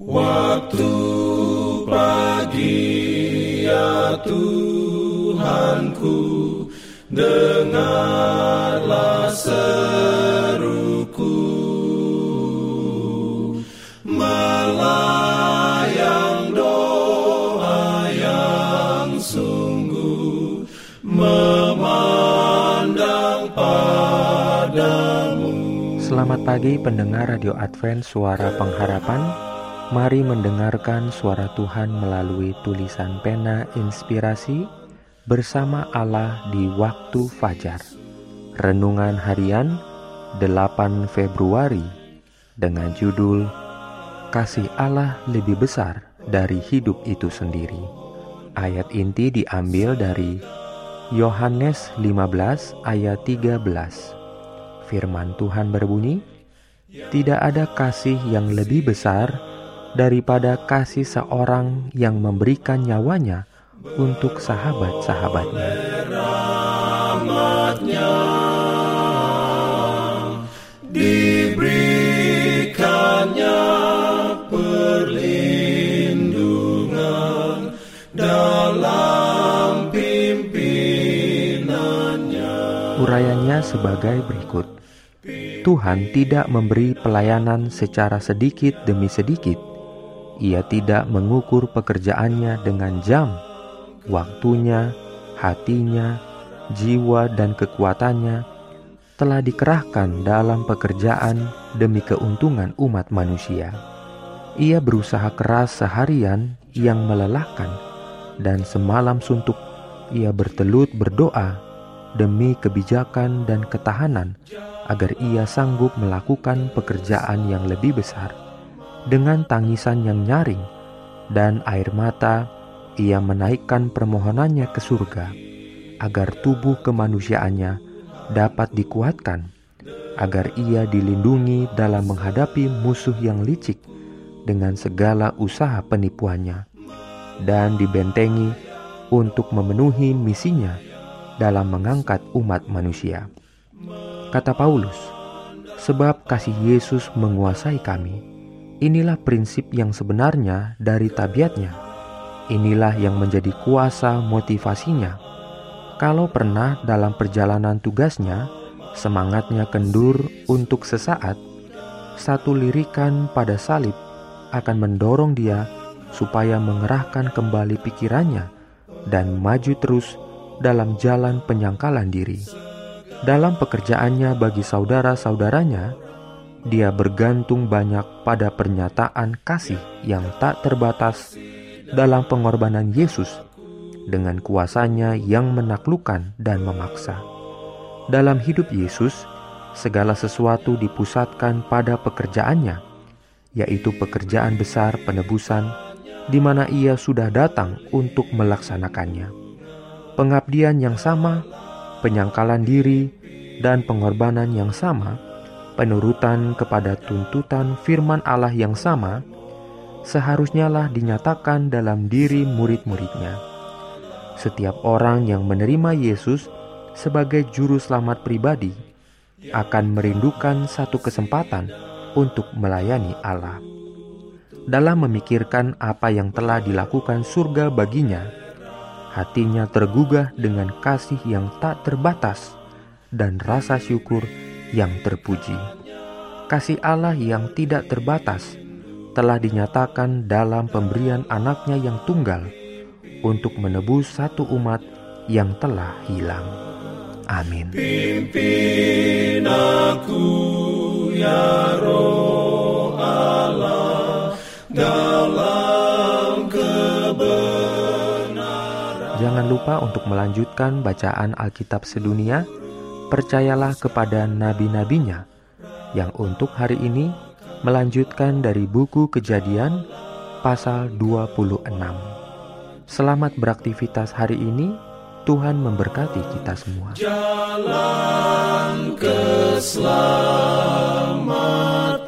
Waktu pagi ya Tuhanku, dengarlah seruku, melayang doa yang sungguh, memandang padamu. Selamat pagi pendengar Radio Advent Suara Pengharapan. Mari mendengarkan suara Tuhan melalui tulisan pena inspirasi bersama Allah di waktu fajar. Renungan harian 8 Februari dengan judul Kasih Allah lebih besar dari hidup itu sendiri. Ayat inti diambil dari Yohanes 15 ayat 13. Firman Tuhan berbunyi, "Tidak ada kasih yang lebih besar daripada kasih seorang yang memberikan nyawanya untuk sahabat-sahabatnya." Rahmatnya diberikannya perlindungan dalam pimpinannya. Urayanya sebagai berikut. Tuhan tidak memberi pelayanan secara sedikit demi sedikit. Ia tidak mengukur pekerjaannya dengan jam, waktunya, hatinya, jiwa, dan kekuatannya telah dikerahkan dalam pekerjaan demi keuntungan umat manusia. Ia berusaha keras seharian yang melelahkan, dan semalam suntuk ia bertelut berdoa demi kebijakan dan ketahanan agar ia sanggup melakukan pekerjaan yang lebih besar. Dengan tangisan yang nyaring dan air mata, ia menaikkan permohonannya ke surga agar tubuh kemanusiaannya dapat dikuatkan, agar ia dilindungi dalam menghadapi musuh yang licik dengan segala usaha penipuannya, dan dibentengi untuk memenuhi misinya dalam mengangkat umat manusia. Kata Paulus, "Sebab kasih Yesus menguasai kami." Inilah prinsip yang sebenarnya dari tabiatnya. Inilah yang menjadi kuasa motivasinya. Kalau pernah dalam perjalanan tugasnya, semangatnya kendur untuk sesaat, satu lirikan pada salib akan mendorong dia supaya mengerahkan kembali pikirannya dan maju terus dalam jalan penyangkalan diri. Dalam pekerjaannya bagi saudara-saudaranya, dia bergantung banyak pada pernyataan kasih yang tak terbatas dalam pengorbanan Yesus dengan kuasanya yang menaklukkan dan memaksa. Dalam hidup Yesus, segala sesuatu dipusatkan pada pekerjaannya, yaitu pekerjaan besar penebusan di mana ia sudah datang untuk melaksanakannya. Pengabdian yang sama, penyangkalan diri, dan pengorbanan yang sama, penurutan kepada tuntutan firman Allah yang sama, seharusnya lah dinyatakan dalam diri murid-muridnya. Setiap orang yang menerima Yesus sebagai juru selamat pribadi akan merindukan satu kesempatan untuk melayani Allah. Dalam memikirkan apa yang telah dilakukan surga baginya, hatinya tergugah dengan kasih yang tak terbatas dan rasa syukur yang terpuji. Kasih Allah yang tidak terbatas telah dinyatakan dalam pemberian anaknya yang tunggal untuk menebus satu umat yang telah hilang. Amin. Pimpin aku ya Roh Allah dalam kebenaran. Jangan lupa untuk melanjutkan bacaan Alkitab sedunia. Percayalah kepada nabi-nabinya, yang untuk hari ini melanjutkan dari buku Kejadian pasal 26. Selamat beraktivitas hari ini. Tuhan memberkati kita semua. Jalan keselamatan.